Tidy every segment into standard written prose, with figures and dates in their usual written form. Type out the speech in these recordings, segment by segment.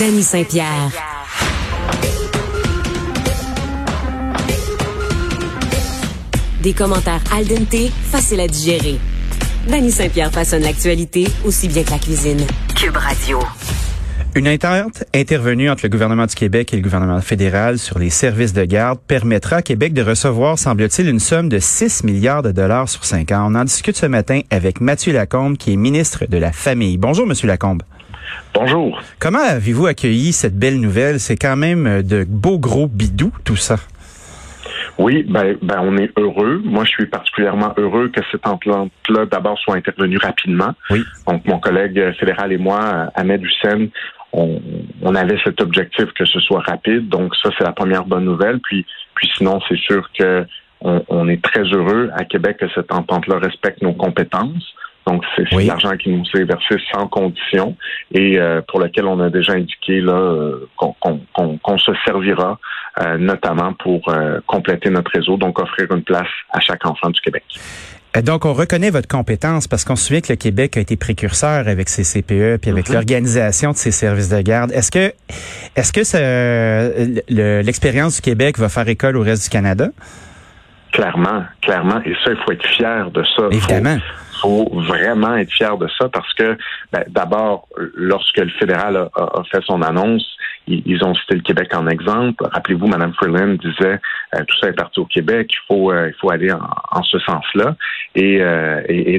Denis Saint-Pierre. Des commentaires al dente, faciles à digérer. Denis Saint-Pierre façonne l'actualité aussi bien que la cuisine. Cube Radio. Une entente intervenue entre le gouvernement du Québec et le gouvernement fédéral sur les services de garde permettra à Québec de recevoir, semble-t-il, une somme de 6 milliards de dollars sur 5 ans. On en discute ce matin avec Mathieu Lacombe, qui est ministre de la Famille. Bonjour, Monsieur Lacombe. Bonjour. Comment avez-vous accueilli cette belle nouvelle? C'est quand même de beaux gros bidous, tout ça. Oui, ben on est heureux. Moi, je suis particulièrement heureux que cette entente-là, d'abord, soit intervenue rapidement. Oui. Donc, mon collègue fédéral et moi, Ahmed Hussein, on avait cet objectif que ce soit rapide. Donc, ça, c'est la première bonne nouvelle. Puis sinon, c'est sûr que on est très heureux à Québec que cette entente-là respecte nos compétences. Donc, c'est oui. L'argent qui nous est versé sans condition et pour lequel on a déjà indiqué là qu'on se servira notamment pour compléter notre réseau, donc offrir une place à chaque enfant du Québec. Donc, on reconnaît votre compétence parce qu'on se souvient que le Québec a été précurseur avec ses CPE puis avec l'organisation de ses services de garde. Est-ce que l'expérience du Québec va faire école au reste du Canada? Clairement. Et ça, il faut être fier de ça. Évidemment. Il faut vraiment être fier de ça parce que, d'abord, lorsque le fédéral a fait son annonce, ils ont cité le Québec en exemple. Rappelez-vous, Mme Freeland disait tout ça est parti au Québec, il faut aller en ce sens-là. Et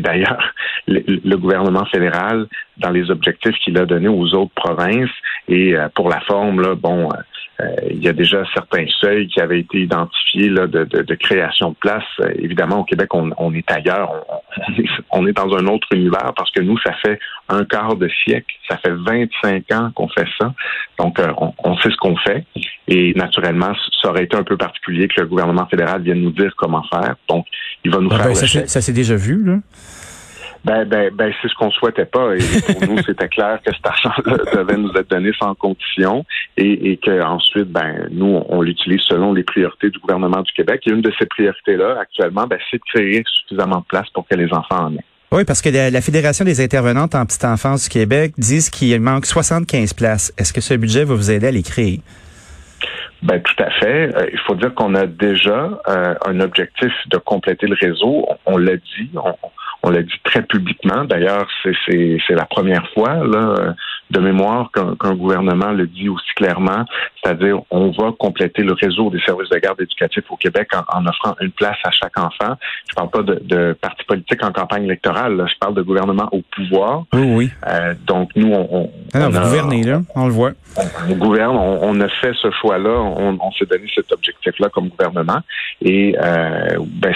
d'ailleurs, le gouvernement fédéral, dans les objectifs qu'il a donnés aux autres provinces, et pour la forme, là, bon... il y a déjà certains seuils qui avaient été identifiés là, de création de places. Évidemment, au Québec, on est ailleurs. On est dans un autre univers parce que nous, ça fait un quart de siècle. Ça fait 25 ans qu'on fait ça. Donc, on sait ce qu'on fait. Et naturellement, ça aurait été un peu particulier que le gouvernement fédéral vienne nous dire comment faire. Donc, il va nous faire... Ça s'est déjà vu, là? Ben, c'est ce qu'on souhaitait pas. Et pour nous, c'était clair que cet argent-là devait nous être donné sans condition et qu'ensuite, nous, on l'utilise selon les priorités du gouvernement du Québec. Et une de ces priorités-là, actuellement, c'est de créer suffisamment de place pour que les enfants en aient. Oui, parce que la Fédération des intervenantes en petite enfance du Québec disent qu'il manque 75 places. Est-ce que ce budget va vous aider à les créer? Tout à fait. Il faut dire qu'on a déjà un objectif de compléter le réseau. On l'a dit. On l'a dit très publiquement. D'ailleurs, c'est la première fois là de mémoire qu'un gouvernement le dit aussi clairement. C'est-à-dire, on va compléter le réseau des services de garde éducatifs au Québec en offrant une place à chaque enfant. Je parle pas de partis politiques en campagne électorale. Là. Je parle de gouvernement au pouvoir. Oui. Donc nous, on gouvernez là, on le voit. On gouverne. On a fait ce choix-là. On s'est donné cet objectif-là comme gouvernement. Et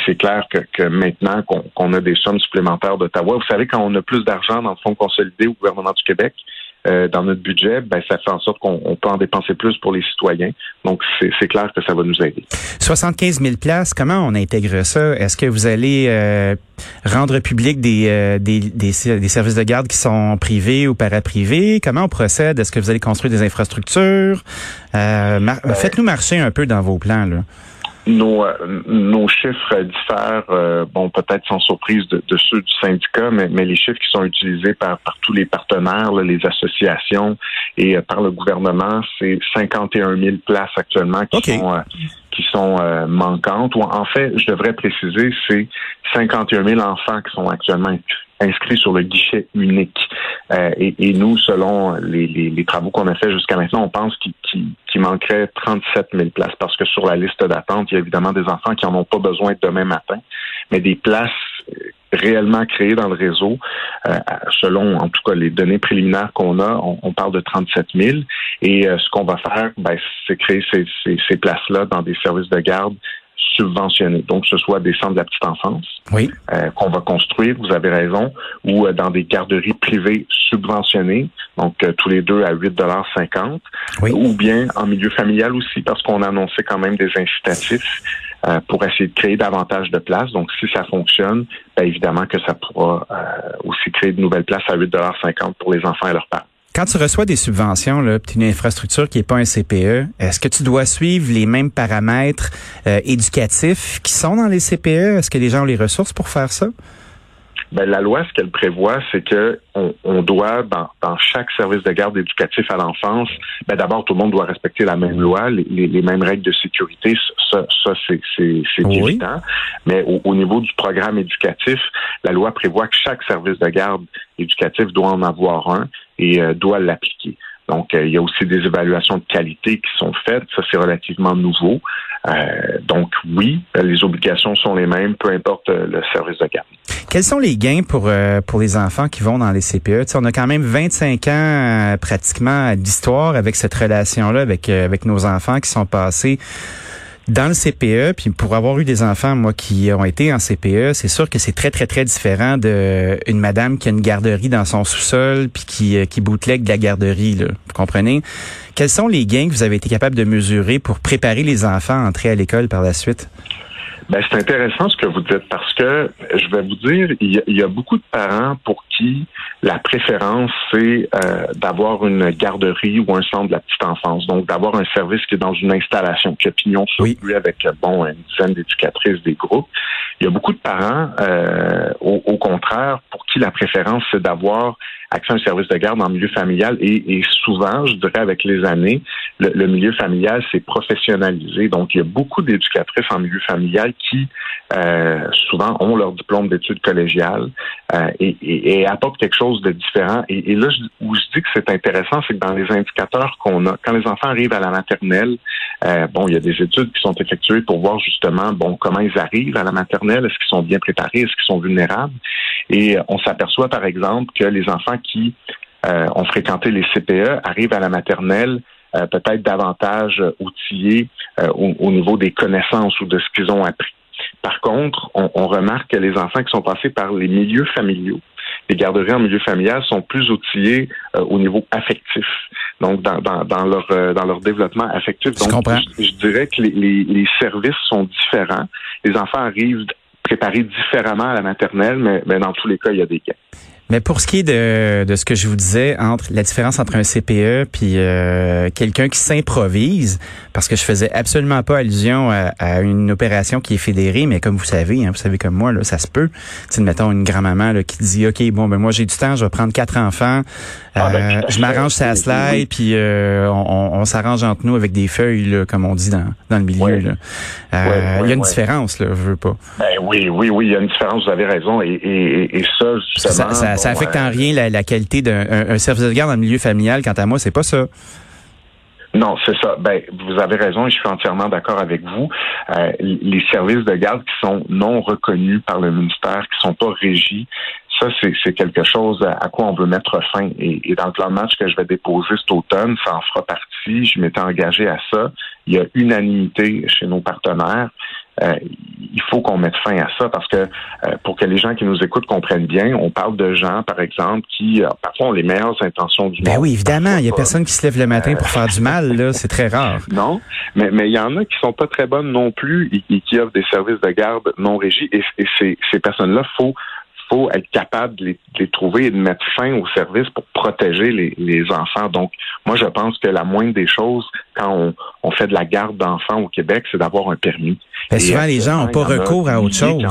c'est clair que maintenant qu'on a des sommes supplémentaires d'Ottawa. Vous savez, quand on a plus d'argent dans le fonds consolidé au gouvernement du Québec, dans notre budget, ça fait en sorte qu'on peut en dépenser plus pour les citoyens. Donc, c'est clair que ça va nous aider. 75 000 places, comment on intègre ça? Est-ce que vous allez rendre public des services de garde qui sont privés ou paraprivés? Comment on procède? Est-ce que vous allez construire des infrastructures? Faites-nous marcher un peu dans vos plans, là. Nos chiffres diffèrent, peut-être sans surprise de ceux du syndicat, mais les chiffres qui sont utilisés par tous les partenaires, là, les associations et par le gouvernement, c'est 51 000 places actuellement qui sont manquantes. Ou en fait, je devrais préciser, c'est 51 000 enfants qui sont actuellement inscrits sur le guichet unique. Et nous, selon les travaux qu'on a fait jusqu'à maintenant, on pense qu'il manquerait 37 000 places parce que sur la liste d'attente, il y a évidemment des enfants qui n'en ont pas besoin demain matin, mais des places réellement créées dans le réseau, selon en tout cas les données préliminaires qu'on a, on parle de 37 000. Et ce qu'on va faire, c'est créer ces places-là dans des services de garde subventionnés. Donc, ce soit des centres de la petite enfance qu'on va construire, vous avez raison, ou dans des garderies privées subventionnées, donc tous les deux à 8,50 $, ou bien en milieu familial aussi, parce qu'on a annoncé quand même des incitatifs pour essayer de créer davantage de places. Donc, si ça fonctionne, évidemment que ça pourra aussi créer de nouvelles places à 8,50 $ pour les enfants et leurs parents. Quand tu reçois des subventions, là, pis une infrastructure qui n'est pas un CPE, est-ce que tu dois suivre les mêmes paramètres éducatifs qui sont dans les CPE? Est-ce que les gens ont les ressources pour faire ça? Ben, la loi, ce qu'elle prévoit, c'est que on doit, dans chaque service de garde éducatif à l'enfance, ben d'abord, tout le monde doit respecter la même loi, les mêmes règles de sécurité. Ça c'est oui. Évident. Mais au niveau du programme éducatif, la loi prévoit que chaque service de garde éducatif doit en avoir un et doit l'appliquer. Donc, il y a aussi des évaluations de qualité qui sont faites. Ça, c'est relativement nouveau. Donc, oui, les obligations sont les mêmes, peu importe le service de garde. Quels sont les gains pour les enfants qui vont dans les CPE? T'sais, on a quand même 25 ans pratiquement d'histoire avec cette relation-là, avec nos enfants qui sont passés dans le CPE, puis pour avoir eu des enfants, moi, qui ont été en CPE, c'est sûr que c'est très, très, très différent d'une madame qui a une garderie dans son sous-sol puis qui bootleg de la garderie, là. Vous comprenez? Quels sont les gains que vous avez été capable de mesurer pour préparer les enfants à entrer à l'école par la suite? Ben, c'est intéressant ce que vous dites parce que, je vais vous dire, il y a beaucoup de parents pour qui la préférence, c'est d'avoir une garderie ou un centre de la petite enfance. Donc, d'avoir un service qui est dans une installation, qui a pignon sur rue avec, une dizaine d'éducatrices, des groupes. Il y a beaucoup de parents, au contraire, pour qui la préférence, c'est d'avoir accès à un service de garde en milieu familial et souvent, je dirais avec les années, le milieu familial s'est professionnalisé. Donc, il y a beaucoup d'éducatrices en milieu familial qui, souvent, ont leur diplôme d'études collégiales et apportent quelque chose de différent. Et là, où je dis que c'est intéressant, c'est que dans les indicateurs qu'on a, quand les enfants arrivent à la maternelle, il y a des études qui sont effectuées pour voir justement, comment ils arrivent à la maternelle, est-ce qu'ils sont bien préparés, est-ce qu'ils sont vulnérables. Et on s'aperçoit, par exemple, que les enfants qui ont fréquenté les CPE arrivent à la maternelle peut-être davantage outillés au niveau des connaissances ou de ce qu'ils ont appris. Par contre, on remarque que les enfants qui sont passés par les milieux familiaux, les garderies en milieu familial sont plus outillés au niveau affectif, donc dans leur développement affectif. Donc, je dirais que les services sont différents. Les enfants arrivent préparés différemment à la maternelle, mais dans tous les cas, il y a des gains. Mais pour ce qui est de ce que je vous disais, entre la différence entre un CPE puis quelqu'un qui s'improvise, parce que je faisais absolument pas allusion à une opération qui est fédérée, mais comme vous savez comme moi, là, ça se peut. Tu sais, mettons une grand-maman là, qui dit, OK, moi j'ai du temps, je vais prendre 4 enfants, je m'arrange ça slide, puis on s'arrange entre nous avec des feuilles, là, comme on dit dans le milieu. Ouais. Là. Il y a une différence, là, je veux pas. Ben oui, il y a une différence, vous avez raison, et ça, justement... Ça affecte en rien la qualité d'un service de garde dans le milieu familial. Quant à moi, c'est pas ça. Non, c'est ça. Ben, vous avez raison et je suis entièrement d'accord avec vous. Les services de garde qui sont non reconnus par le ministère, qui sont pas régis, ça, c'est quelque chose à quoi on veut mettre fin. Et dans le plan de match que je vais déposer cet automne, ça en fera partie. Je m'étais engagé à ça. Il y a unanimité chez nos partenaires. Il faut qu'on mette fin à ça parce que pour que les gens qui nous écoutent comprennent bien, on parle de gens, par exemple, qui parfois ont les meilleures intentions du monde. Ben oui, évidemment, il y a personne qui se lève le matin pour faire du mal, là, c'est très rare. Non, mais il y en a qui sont pas très bonnes non plus et qui offrent des services de garde non régis et ces personnes-là, faut être capable de les trouver et de mettre fin au service pour protéger les enfants. Donc, moi, je pense que la moindre des choses, quand on fait de la garde d'enfants au Québec, c'est d'avoir un permis. Ben, souvent, les gens n'ont pas recours à autre chose.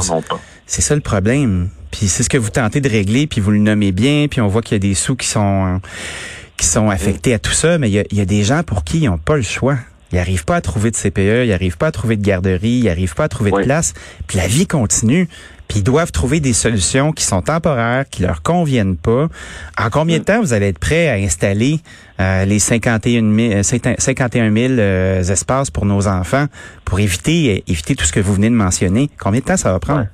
C'est ça le problème. Puis c'est ce que vous tentez de régler, puis vous le nommez bien, puis on voit qu'il y a des sous qui sont affectés à tout ça, mais il y a des gens pour qui ils n'ont pas le choix. Ils n'arrivent pas à trouver de CPE, ils n'arrivent pas à trouver de garderie, ils n'arrivent pas à trouver de place. Puis la vie continue. Puis ils doivent trouver des solutions qui sont temporaires, qui leur conviennent pas. En combien de temps vous allez être prêt à installer les 51 000 espaces pour nos enfants pour éviter tout ce que vous venez de mentionner? Combien de temps ça va prendre? Ouais.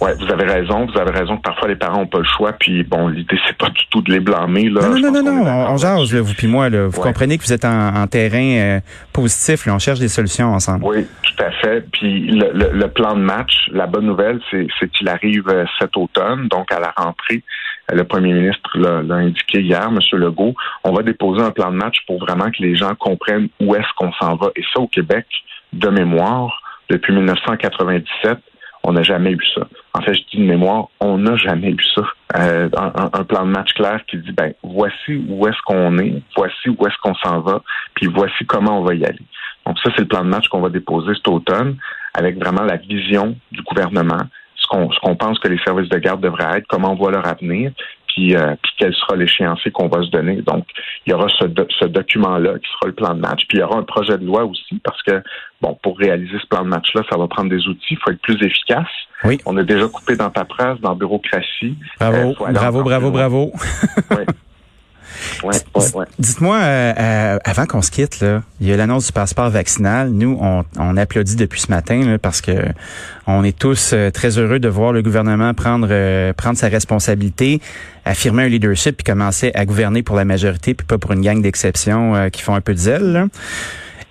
Ouais, vous avez raison que parfois les parents n'ont pas le choix, puis l'idée c'est pas du tout de les blâmer là. Non, on jase là, vous puis moi là. Vous comprenez que vous êtes en terrain positif, là, on cherche des solutions ensemble. Oui, tout à fait. Puis le plan de match, la bonne nouvelle, c'est qu'il arrive cet automne, donc à la rentrée. Le premier ministre l'a indiqué hier, Monsieur Legault. On va déposer un plan de match pour vraiment que les gens comprennent où est-ce qu'on s'en va. Et ça au Québec, de mémoire, depuis 1997. On n'a jamais eu ça. En fait, je dis de mémoire, on n'a jamais eu ça. Un plan de match clair qui dit, voici où est-ce qu'on est, voici où est-ce qu'on s'en va, puis voici comment on va y aller. Donc ça, c'est le plan de match qu'on va déposer cet automne avec vraiment la vision du gouvernement, ce ce qu'on pense que les services de garde devraient être, comment on voit leur avenir, puis quel sera l'échéancier qu'on va se donner. Donc, il y aura ce document-là qui sera le plan de match. Puis, il y aura un projet de loi aussi parce que, bon, pour réaliser ce plan de match-là, ça va prendre des outils. Il faut être plus efficace. Oui. On est déjà coupé dans paperasse, dans bureaucratie. Bravo. Oui. Ouais. Dites-moi, avant qu'on se quitte, là, il y a l'annonce du passeport vaccinal. Nous, on applaudit depuis ce matin là, parce que on est tous très heureux de voir le gouvernement prendre sa responsabilité, affirmer un leadership puis commencer à gouverner pour la majorité puis pas pour une gang d'exceptions qui font un peu de zèle. Là.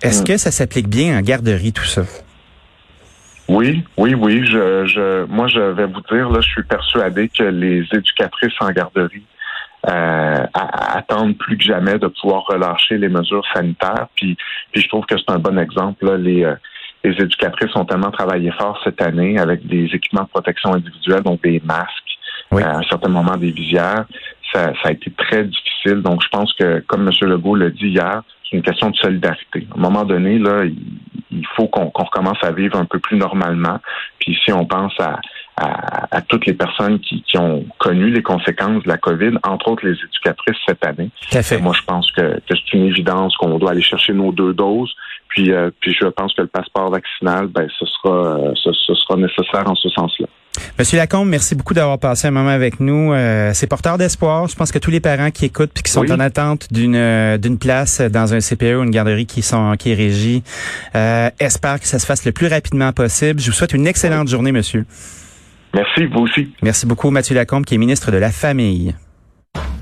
Est-ce que ça s'applique bien en garderie, tout ça? Oui. Moi, je vais vous dire, là, je suis persuadé que les éducatrices en garderie attendent plus que jamais de pouvoir relâcher les mesures sanitaires. Puis je trouve que c'est un bon exemple. Là, les éducatrices ont tellement travaillé fort cette année avec des équipements de protection individuelle, donc des masques, à un certain moment des visières. Ça a été très difficile. Donc, je pense que, comme M. Legault l'a dit hier, c'est une question de solidarité. À un moment donné, là, il faut qu'on recommence à vivre un peu plus normalement. Puis si on pense à toutes les personnes qui ont connu les conséquences de la COVID, entre autres les éducatrices cette année. Moi, je pense que c'est une évidence qu'on doit aller chercher nos 2 doses. Puis je pense que le passeport vaccinal, ce sera nécessaire en ce sens-là. Monsieur Lacombe, merci beaucoup d'avoir passé un moment avec nous. C'est porteur d'espoir. Je pense que tous les parents qui écoutent puis qui sont en attente d'une place dans un CPE ou une garderie qui est régie espèrent que ça se fasse le plus rapidement possible. Je vous souhaite une excellente journée, monsieur. Merci, vous aussi. Merci beaucoup, Mathieu Lacombe, qui est ministre de la Famille.